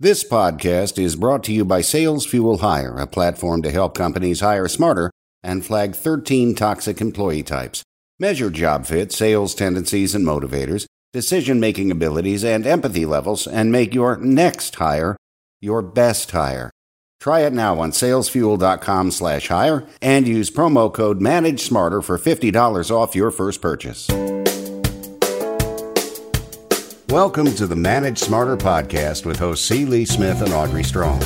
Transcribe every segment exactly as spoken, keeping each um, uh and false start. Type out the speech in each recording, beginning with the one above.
This podcast is brought to you by SalesFuel Hire, a platform to help companies hire smarter and flag thirteen toxic employee types. Measure job fit, sales tendencies and motivators, decision-making abilities, and empathy levels, and make your next hire your best hire. Try it now on salesfuel.com slash hire and use promo code Manage Smarter for fifty dollars off your first purchase. Welcome to the Manage Smarter Podcast with hosts C. Lee Smith and Audrey Strong.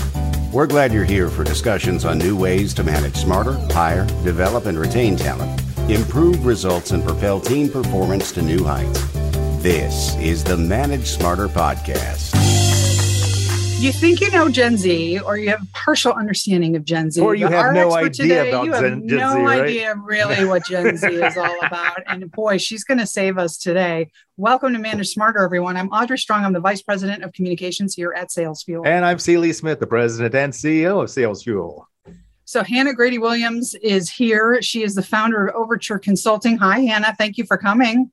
We're glad you're here for discussions on new ways to manage smarter, hire, develop, and retain talent, improve results, and propel team performance to new heights. This is the Manage Smarter Podcast. You think you know Gen Z, or you have a partial understanding of Gen Z, or you have no idea today, about you have Gen, Gen no Z, right? idea really what Gen Z is all about. And boy, she's going to save us today. Welcome to Manage Smarter, everyone. I'm Audrey Strong. I'm the Vice President of Communications here at SalesFuel. And I'm C. Lee Smith, the President and C E O of SalesFuel. So Hannah Grady Williams is here. She is the founder of Overture Consulting. Hi, Hannah. Thank you for coming.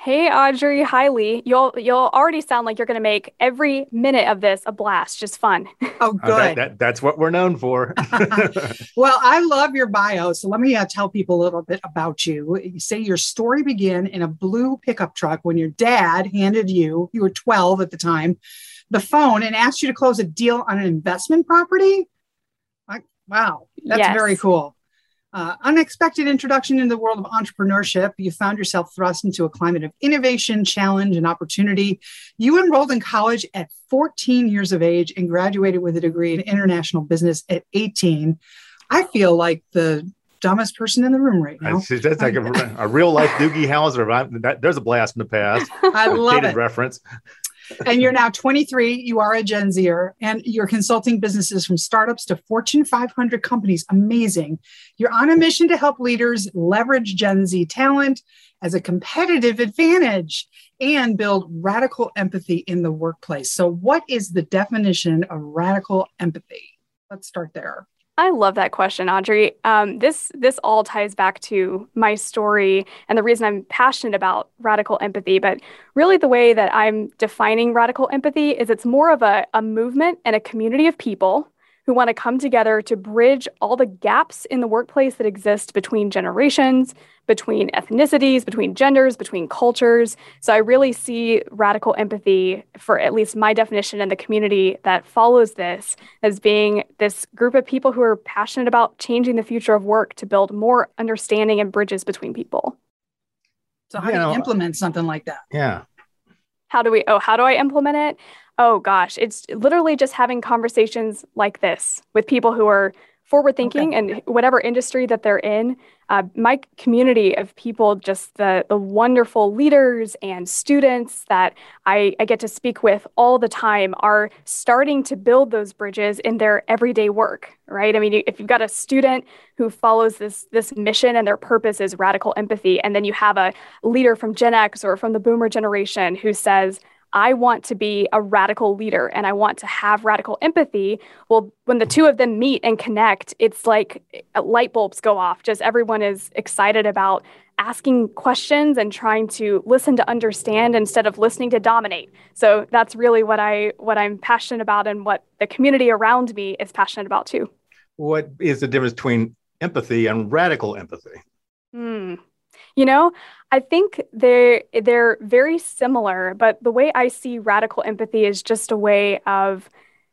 Hey, Audrey. Hi, Lee. You'll you'll already sound like you're going to make every minute of this a blast. Just fun. Oh, good. Uh, that, that, that's what we're known for. Well, I love your bio. So let me uh, tell people a little bit about you. You say your story began in a blue pickup truck when your dad handed you, you were twelve at the time, the phone and asked you to close a deal on an investment property. Like, wow. That's yes. very cool. Uh, unexpected introduction in the world of entrepreneurship. You found yourself thrust into a climate of innovation, challenge, and opportunity. You enrolled in college at fourteen years of age and graduated with a degree in international business at eighteen. I feel like the dumbest person in the room right now. That's like a, a real life Doogie Howser. I'm, that, there's a blast in the past. I love it. Reference. And you're now twenty-three, you are a Gen Zer, and you're consulting businesses from startups to Fortune five hundred companies. Amazing. You're on a mission to help leaders leverage Gen Z talent as a competitive advantage and build radical empathy in the workplace. So what is the definition of radical empathy? Let's start there. I love that question, Audrey. Um, this this all ties back to my story and the reason I'm passionate about radical empathy. But really the way that I'm defining radical empathy is it's more of a, a movement and a community of people who want to come together to bridge all the gaps in the workplace that exist between generations, between ethnicities, between genders, between cultures. So I really see radical empathy, for at least my definition and the community that follows this, as being this group of people who are passionate about changing the future of work to build more understanding and bridges between people. So how you do know, you implement something like that? Yeah. How do we, oh, how do I implement it? Oh gosh, it's literally just having conversations like this with people who are forward-thinking, okay, and whatever industry that they're in. Uh, my community of people, just the the wonderful leaders and students that I, I get to speak with all the time, are starting to build those bridges in their everyday work, right? I mean, if you've got a student who follows this this mission and their purpose is radical empathy, and then you have a leader from Gen X or from the Boomer generation who says, I want to be a radical leader and I want to have radical empathy. Well, when the two of them meet and connect, it's like light bulbs go off. Just everyone is excited about asking questions and trying to listen to understand instead of listening to dominate. So that's really what I what I'm passionate about, and what the community around me is passionate about too. What is the difference between empathy and radical empathy? Hmm. You know, I think they're, they're very similar, but the way I see radical empathy is just a way of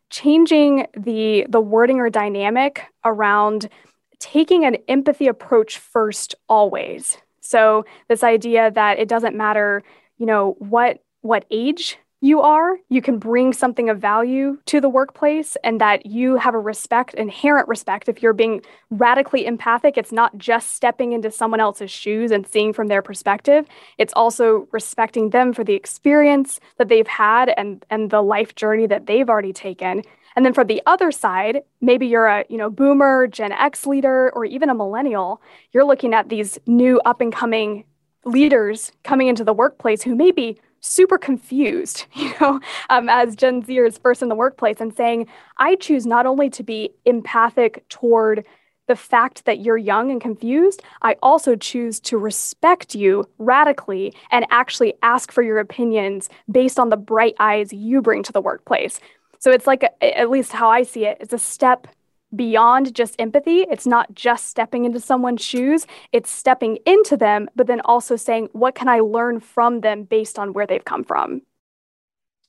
changing the, the wording or dynamic around taking an empathy approach first always. So this idea that it doesn't matter, you know, what, what age you are, you can bring something of value to the workplace, and that you have a respect, inherent respect. If you're being radically empathic, it's not just stepping into someone else's shoes and seeing from their perspective. It's also respecting them for the experience that they've had and, and the life journey that they've already taken. And then from the other side, maybe you're a, you know, boomer, Gen X leader, or even a millennial. You're looking at these new up and coming leaders coming into the workplace who may be super confused, you know, um, as Gen Zers first in the workplace, and saying, I choose not only to be empathic toward the fact that you're young and confused, I also choose to respect you radically and actually ask for your opinions based on the bright eyes you bring to the workplace. So it's like, a, at least how I see it, it's a step beyond just empathy. It's not just stepping into someone's shoes, it's stepping into them, but then also saying, what can I learn from them based on where they've come from?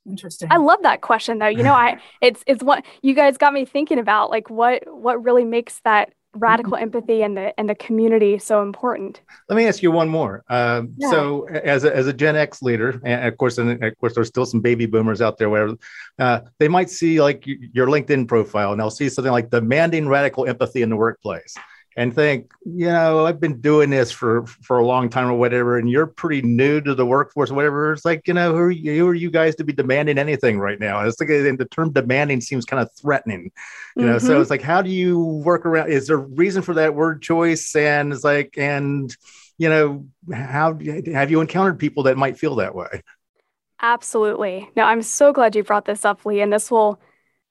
Interesting. I love that question though. You know, I it's it's what you guys got me thinking about, like what what really makes that radical mm-hmm. empathy and the and the community so important. Let me ask you one more. Uh, yeah. So, as a, as a Gen X leader, and of course, and of course, there's still some baby boomers out there. Whatever, uh, they might see like your LinkedIn profile, and they'll see something like demanding radical empathy in the workplace, and think, you know, I've been doing this for for a long time or whatever, and you're pretty new to the workforce, or whatever. It's like, you know, who are you, who are you guys to be demanding anything right now? And it's like, and the term demanding seems kind of threatening, you mm-hmm. know? So it's like, how do you work around, is there a reason for that word choice? And it's like, and, you know, how have you encountered people that might feel that way? Absolutely. No, I'm so glad you brought this up, Lee, and this will,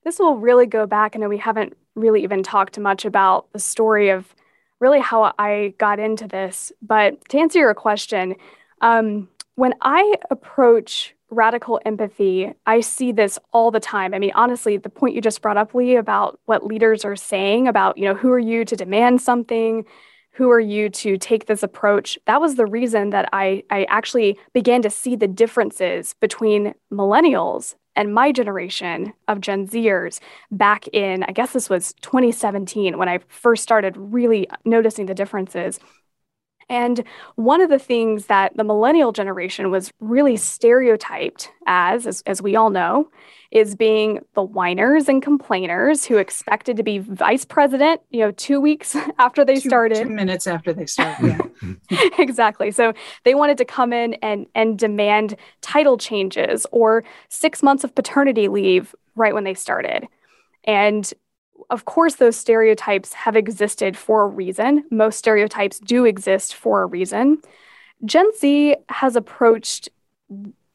this will really go back. I know we haven't really even talked much about the story of really how I got into this. But to answer your question, um, when I approach radical empathy, I see this all the time. I mean, honestly, the point you just brought up, Lee, about what leaders are saying about, you know, who are you to demand something? Who are you to take this approach? That was the reason that I, I actually began to see the differences between millennials and my generation of Gen Zers back in, I guess this was twenty seventeen, when I first started really noticing the differences. And one of the things that the millennial generation was really stereotyped as, as, as we all know, is being the whiners and complainers who expected to be vice president, you know, two weeks after they two, started. Two minutes after they started. Yeah. Exactly. So they wanted to come in and, and demand title changes or six months of paternity leave right when they started. And of course, those stereotypes have existed for a reason. Most stereotypes do exist for a reason. Gen Z has approached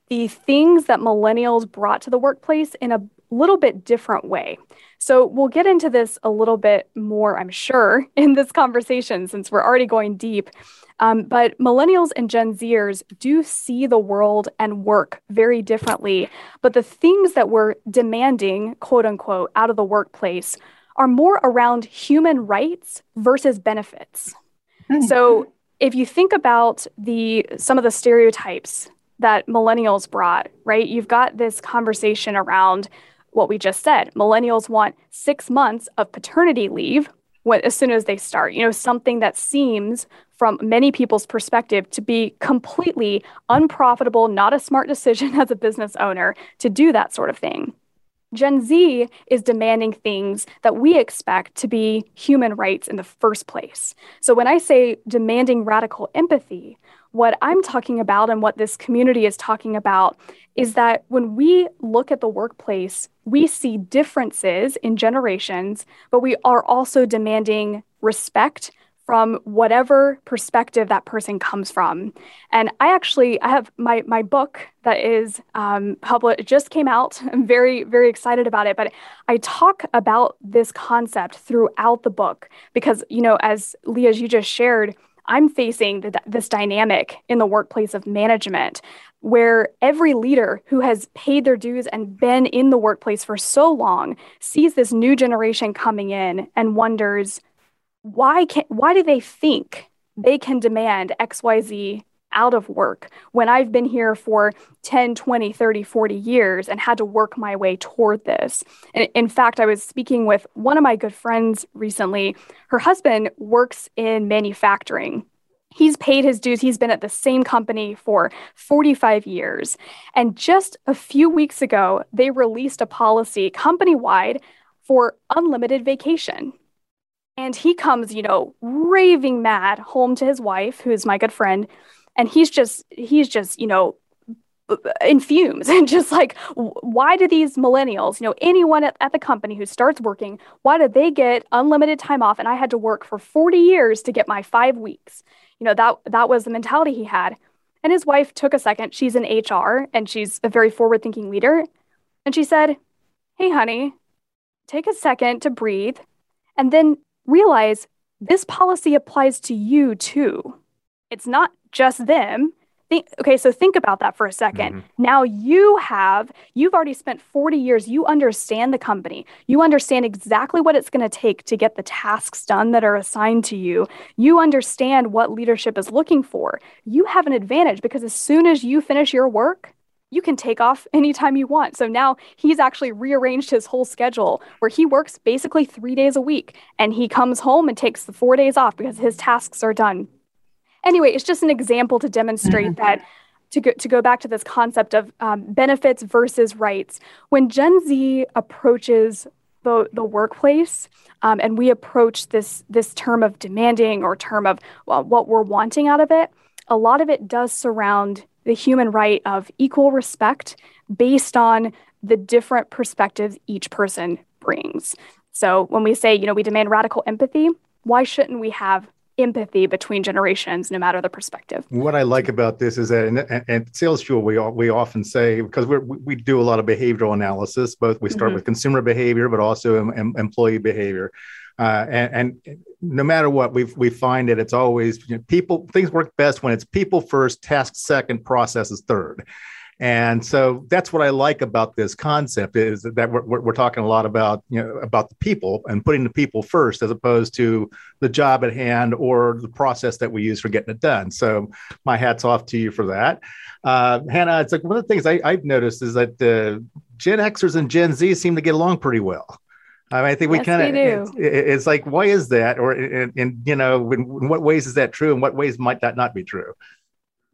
the things that millennials brought to the workplace in a little bit different way. So we'll get into this a little bit more, I'm sure, in this conversation, since we're already going deep. Um, but millennials and Gen Zers do see the world and work very differently. But the things that we're demanding, quote unquote, out of the workplace are more around human rights versus benefits. Mm-hmm. So if you think about the some of the stereotypes that millennials brought, right? You've got this conversation around what we just said. Millennials want six months of paternity leave when, as soon as they start, you know, something that seems from many people's perspective to be completely unprofitable, not a smart decision as a business owner to do that sort of thing. Gen Z is demanding things that we expect to be human rights in the first place. So when I say demanding radical empathy, what I'm talking about and what this community is talking about is that when we look at the workplace, we see differences in generations, but we are also demanding respect from whatever perspective that person comes from. And I actually, I have my my book that is um, published, just came out. I'm very, very excited about it. But I talk about this concept throughout the book because, you know, as Lee, as you just shared, I'm facing the, this dynamic in the workplace of management where every leader who has paid their dues and been in the workplace for so long sees this new generation coming in and wonders, why can, why do they think they can demand X Y Z out of work when I've been here for ten, twenty, thirty, forty years and had to work my way toward this? And in fact, I was speaking with one of my good friends recently. Her husband works in manufacturing. He's paid his dues. He's been at the same company for forty-five years. And just a few weeks ago, they released a policy company-wide for unlimited vacation. And he comes, you know, raving mad home to his wife, who's my good friend. And he's just, he's just, you know, in fumes and just like, why do these millennials, you know, anyone at, at the company who starts working, why do they get unlimited time off? And I had to work for forty years to get my five weeks. You know, that, that was the mentality he had. And his wife took a second. She's in H R and she's a very forward-thinking leader. And she said, hey, honey, take a second to breathe and then realize this policy applies to you too. It's not just them. Think, okay, so think about that for a second. Mm-hmm. Now you have, you've already spent forty years. You understand the company. You understand exactly what it's going to take to get the tasks done that are assigned to you. You understand what leadership is looking for. You have an advantage because as soon as you finish your work, you can take off anytime you want. So now he's actually rearranged his whole schedule where he works basically three days a week and he comes home and takes the four days off because his tasks are done. Anyway, it's just an example to demonstrate that, to go, to go back to this concept of um, benefits versus rights. When Gen Z approaches the, the workplace um, and we approach this, this term of demanding or term of well, what we're wanting out of it, a lot of it does surround the human right of equal respect based on the different perspectives each person brings. So when we say, you know, we demand radical empathy, why shouldn't we have empathy between generations, no matter the perspective? What I like about this is that, and at SalesFuel, we all, we often say, because we we do a lot of behavioral analysis, both we start mm-hmm. with consumer behavior, but also em, em, employee behavior. Uh, and, and no matter what, we we find that it's always, you know, people, things work best when it's people first, tasks second, processes third. And so that's what I like about this concept is that we're, we're talking a lot about, you know, about the people and putting the people first as opposed to the job at hand or the process that we use for getting it done. So my hat's off to you for that. Uh, Hannah, it's like one of the things I, I've noticed is that uh, Gen Xers and Gen Z seem to get along pretty well. I mean, I think we yes, kind of, it's, it's like, why is that? Or, and, and you know, in, in what ways is that true? And what ways might that not be true?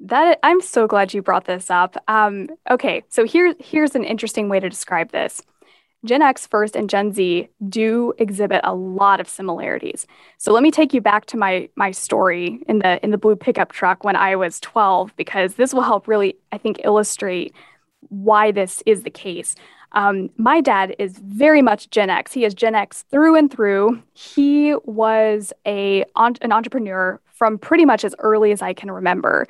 That I'm so glad you brought this up. Um, okay, so here, here's an interesting way to describe this. Gen X first and Gen Z do exhibit a lot of similarities. So let me take you back to my my story in the in the blue pickup truck when I was twelve, because this will help really, I think, illustrate why this is the case. Um, my dad is very much Gen X. He is Gen X through and through. He was a an entrepreneur from pretty much as early as I can remember.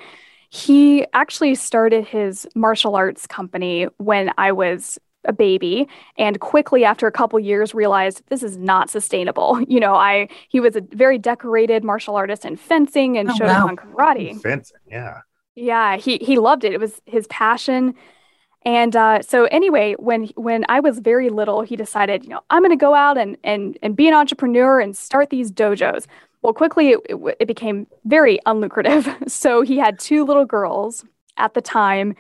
He actually started his martial arts company when I was a baby and quickly after a couple years realized this is not sustainable. You know, I he was a very decorated martial artist in fencing and oh, Shotokan wow. karate. Fencing, yeah. Yeah, he he loved it. It was his passion. And uh, so anyway, when when I was very little, he decided, you know, I'm going to go out and, and and be an entrepreneur and start these dojos. Well, quickly, it, it, it became very unlucrative. So he had two little girls at the time,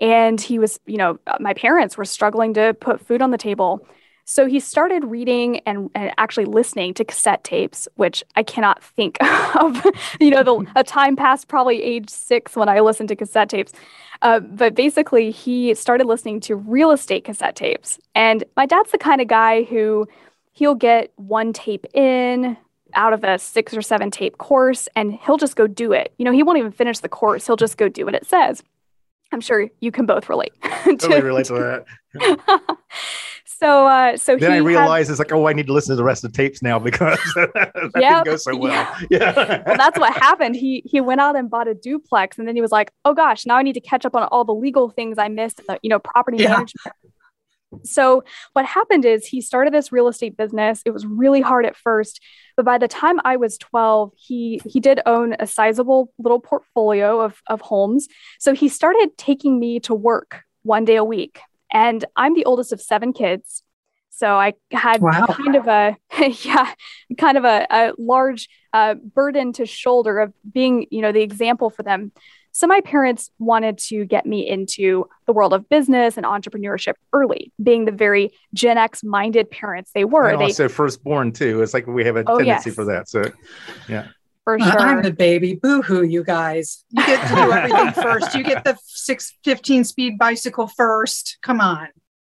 and he was, you know, my parents were struggling to put food on the table. So he started reading and, and actually listening to cassette tapes, which I cannot think of. You know, the, a time past probably age six when I listened to cassette tapes. Uh, but basically, he started listening to real estate cassette tapes. And my dad's the kind of guy who he'll get one tape in out of a six or seven tape course, and he'll just go do it. You know, he won't even finish the course. He'll just go do what it says. I'm sure you can both relate. to, totally relate to that. So, uh, so then he I realized had, it's like, oh, I need to listen to the rest of the tapes now because that yep, didn't go so well. Yeah. yeah. Well, that's what happened. He he went out and bought a duplex, and then he was like, oh gosh, now I need to catch up on all the legal things I missed, the, you know, property yeah. management. So what happened is he started this real estate business. It was really hard at first, but by the time I was twelve, he he did own a sizable little portfolio of of homes. So he started taking me to work one day a week. And I'm the oldest of seven kids. So I had wow. kind of a, yeah, kind of a, a large uh, burden to shoulder of being, you know, the example for them. So my parents wanted to get me into the world of business and entrepreneurship early, being the very Gen X minded parents they were. And also they, firstborn too. It's like we have a oh, tendency yes. for that. So yeah. For sure. I'm the baby. Boo-hoo, you guys. You get to do everything first. You get the six, fifteen-speed bicycle first. Come on.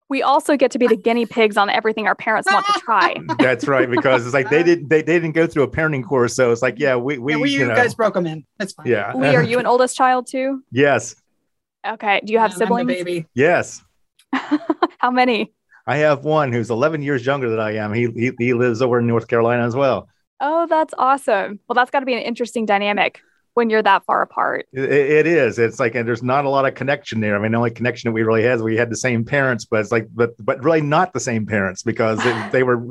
We also get to be the guinea pigs on everything our parents want to try. That's right, because it's like they didn't they, they didn't go through a parenting course, so it's like, yeah, we... we, yeah, we you, you know, guys broke them in. That's fine. Yeah. Lee, are you an oldest child too? Yes. Okay. Do you have siblings? I'm the baby. Yes. How many? I have one who's eleven years younger than I am. He, he he lives over in North Carolina as well. Oh, that's awesome. Well, that's got to be an interesting dynamic when you're that far apart. It, it is. It's like, and there's not a lot of connection there. I mean, the only connection that we really had is we had the same parents, but it's like, but but really not the same parents because they, they were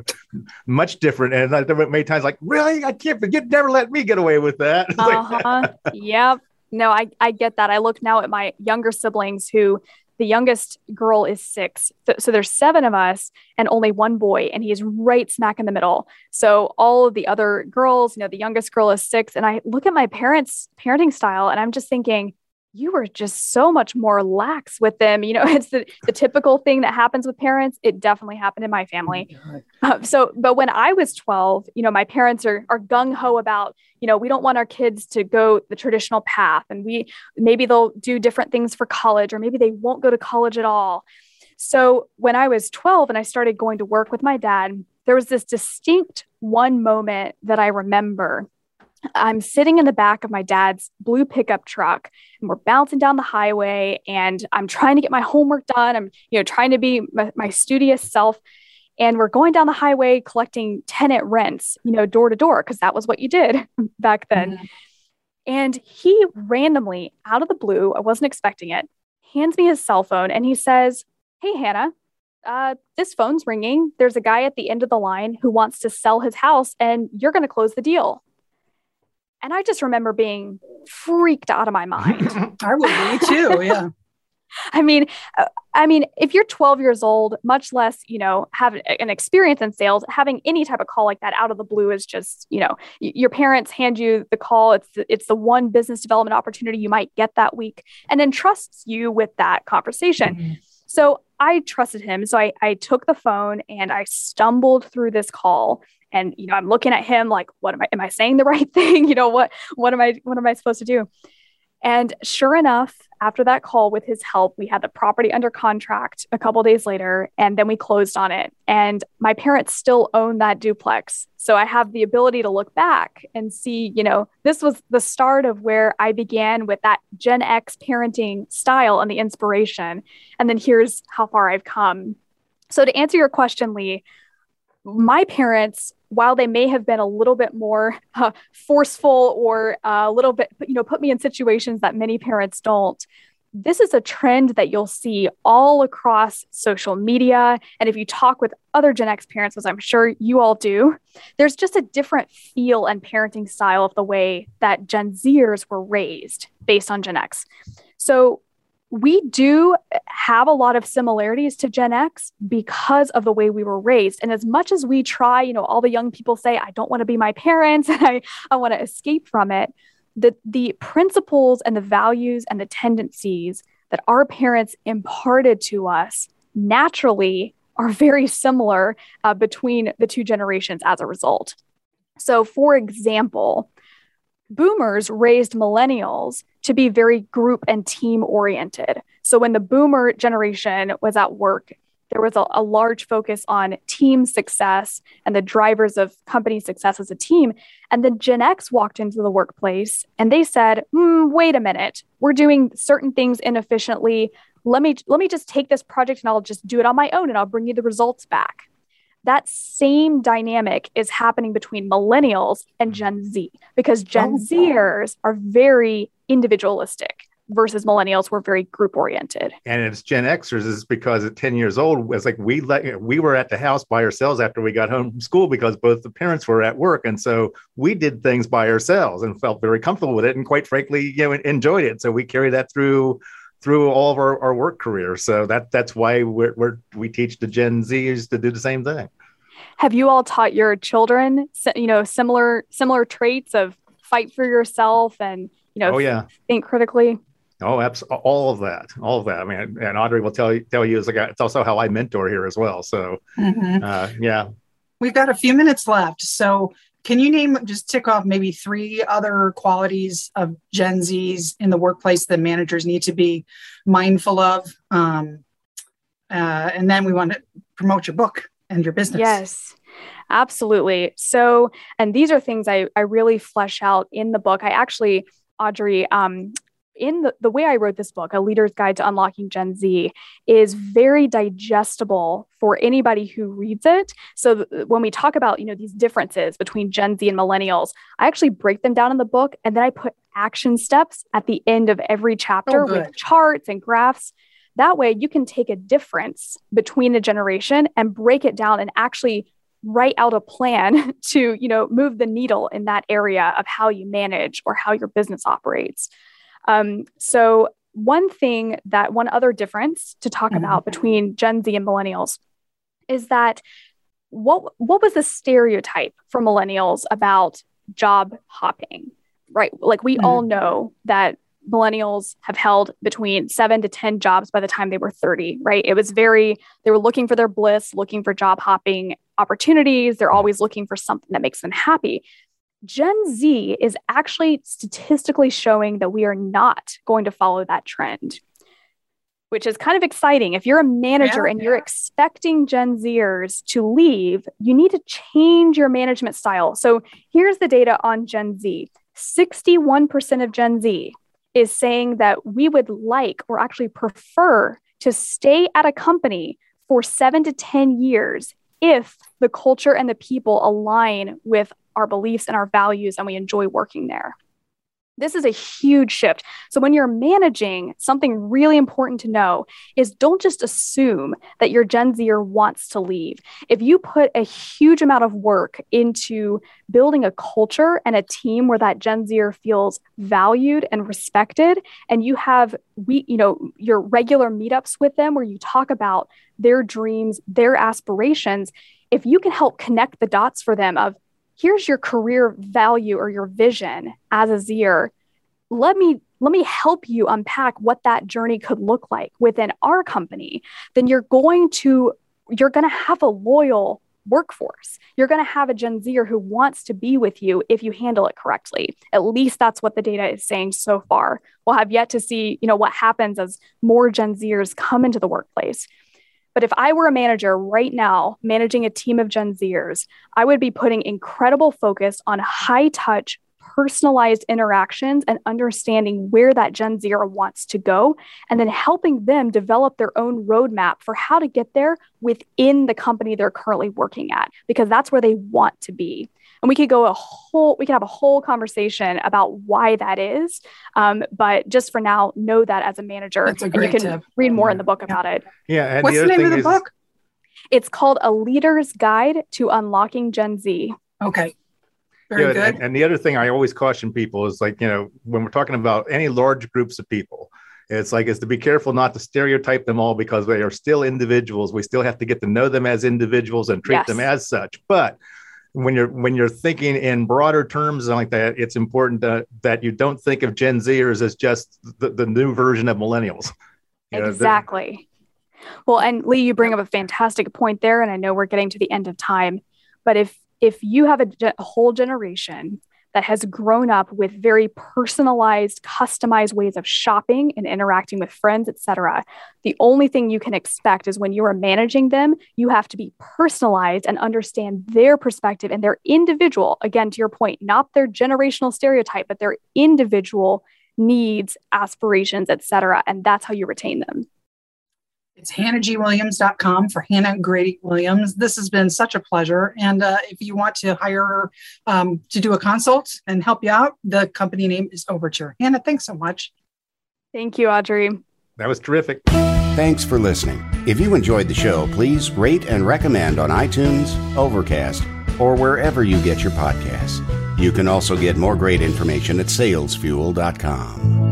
much different. And there were many times like, really? I can't, but you'd never let me get away with that. Uh-huh. Yep. No, I, I get that. I look now at my younger siblings who, the youngest girl is six. So, so there's seven of us and only one boy, and he is right smack in the middle. So all of the other girls, you know, the youngest girl is six. And I look at my parents' parenting style and I'm just thinking, you were just so much more lax with them. You know, it's the, the typical thing that happens with parents. It definitely happened in my family. Uh, so, but when I was twelve, you know, my parents are are gung-ho about, you know, we don't want our kids to go the traditional path, and we, maybe they'll do different things for college, or maybe they won't go to college at all. So when I was twelve and I started going to work with my dad, there was this distinct one moment that I remember. I'm sitting in the back of my dad's blue pickup truck, and we're bouncing down the highway, and I'm trying to get my homework done. I'm, you know, trying to be my, my studious self, and we're going down the highway collecting tenant rents, you know, door to door, because that was what you did back then. Mm-hmm. And he randomly, out of the blue, I wasn't expecting it, hands me his cell phone, and he says, "Hey, Hannah, uh, this phone's ringing. There's a guy at the end of the line who wants to sell his house, and you're going to close the deal." And I just remember being freaked out of my mind. I would be too, yeah. I mean, I mean, if you're twelve years old, much less, you know, have an experience in sales, having any type of call like that out of the blue is just, you know, your parents hand you the call. It's the, it's the one business development opportunity you might get that week, and then trusts you with that conversation. Mm-hmm. So I trusted him. So I, I took the phone and I stumbled through this call. And, you know, I'm looking at him like, what am I, am I saying the right thing? You know, what, what am I, what am I supposed to do? And sure enough, after that call, with his help, we had the property under contract a couple of days later, and then we closed on it. And my parents still own that duplex. So I have the ability to look back and see, you know, this was the start of where I began with that Gen X parenting style and the inspiration. And then here's how far I've come. So to answer your question, Lee, my parents, while they may have been a little bit more uh, forceful or uh, a little bit, you know, put me in situations that many parents don't, this is a trend that you'll see all across social media. And if you talk with other Gen X parents, as I'm sure you all do, there's just a different feel and parenting style of the way that Gen Zers were raised based on Gen X. So we do have a lot of similarities to Gen X because of the way we were raised. And as much as we try, you know, all the young people say, I don't want to be my parents, and I, I want to escape from it. The, the principles and the values and the tendencies that our parents imparted to us naturally are very similar uh, between the two generations as a result. So for example, Boomers raised millennials to be very group and team oriented. So when the boomer generation was at work, there was a, a large focus on team success and the drivers of company success as a team. And then Gen X walked into the workplace and they said, mm, wait a minute, we're doing certain things inefficiently. Let me, let me just take this project and I'll just do it on my own and I'll bring you the results back. That same dynamic is happening between millennials and Gen Z, because Gen Zers are very individualistic versus millennials were very group oriented. And it's Gen Xers is because at ten years old, it's like we let, we were at the house by ourselves after we got home from school because both the parents were at work. And so we did things by ourselves and felt very comfortable with it. And quite frankly, you know, enjoyed it. So we carry that through through all of our, our work careers. So that that's why we're, we're, we teach the Gen Zers to do the same thing. Have you all taught your children, you know, similar, similar traits of fight for yourself and, you know, oh, yeah. think critically? Oh, abs- all of that, all of that. I mean, and Audrey will tell you, tell you, it's, like, it's also how I mentor here as well. So, mm-hmm. uh, yeah. We've got a few minutes left. So can you name, just tick off maybe three other qualities of Gen Zs in the workplace that managers need to be mindful of? Um, uh, and then we want to promote your book and your business. Yes, absolutely. So, and these are things I, I really flesh out in the book. I actually, Audrey, um, in the, the way I wrote this book, A Leader's Guide to Unlocking Gen Z, is very digestible for anybody who reads it. So th- when we talk about, you know, these differences between Gen Z and millennials, I actually break them down in the book. And then I put action steps at the end of every chapter oh, with charts and graphs. That way you can take a difference between a generation and break it down and actually write out a plan to, you know, move the needle in that area of how you manage or how your business operates. Um, so one thing that one other difference to talk mm-hmm. about between Gen Z and millennials is that what, what was the stereotype for millennials about job hopping, right? Like we mm-hmm. all know that millennials have held between seven to ten jobs by the time they were thirty, right? It was very, they were looking for their bliss, looking for job hopping opportunities. They're always looking for something that makes them happy. Gen Z is actually statistically showing that we are not going to follow that trend, which is kind of exciting. If you're a manager yeah, and yeah. you're expecting Gen Zers to leave, you need to change your management style. So here's the data on Gen Z. sixty-one percent of Gen Z is saying that we would like or actually prefer to stay at a company for seven to ten years if the culture and the people align with our beliefs and our values and we enjoy working there. This is a huge shift. So when you're managing, something really important to know is don't just assume that your Gen Zer wants to leave. If you put a huge amount of work into building a culture and a team where that Gen Zer feels valued and respected, and you have we, you know, your regular meetups with them where you talk about their dreams, their aspirations, if you can help connect the dots for them of, here's your career value or your vision as a Zer. Let me, let me help you unpack what that journey could look like within our company. Then you're going to, you're going to have a loyal workforce. You're going to have a Gen Zer who wants to be with you if you handle it correctly. At least that's what the data is saying so far. We'll have yet to see, you know, what happens as more Gen Zers come into the workplace. But if I were a manager right now, managing a team of Gen Zers, I would be putting incredible focus on high touch, personalized interactions and understanding where that Gen Zer wants to go, and then helping them develop their own roadmap for how to get there within the company they're currently working at, because that's where they want to be. And we could go a whole, we could have a whole conversation about why that is. Um, but just for now, know that as a manager, That's a great and you can tip. read more yeah. in the book yeah. about it. Yeah. And What's the, the name of the is... book? It's called A Leader's Guide to Unlocking Gen Z. Okay. Very yeah, good. And, and the other thing I always caution people is, like, you know, when we're talking about any large groups of people, it's like, it's to be careful not to stereotype them all, because they are still individuals. We still have to get to know them as individuals and treat yes. them as such. But When you're when you're thinking in broader terms like that, it's important to, that you don't think of Gen Zers as just the, the new version of millennials. You know, exactly. Well, and Lee, you bring up a fantastic point there, and I know we're getting to the end of time. But if if you have a, a whole generation that has grown up with very personalized, customized ways of shopping and interacting with friends, et cetera, the only thing you can expect is when you are managing them, you have to be personalized and understand their perspective and their individual, again, to your point, not their generational stereotype, but their individual needs, aspirations, et cetera. And that's how you retain them. It's Hannah G Williams dot com for Hannah Grady Williams. This has been such a pleasure. And uh, if you want to hire her um, to do a consult and help you out, the company name is Overture. Hannah, thanks so much. Thank you, Audrey. That was terrific. Thanks for listening. If you enjoyed the show, please rate and recommend on iTunes, Overcast, or wherever you get your podcasts. You can also get more great information at sales fuel dot com.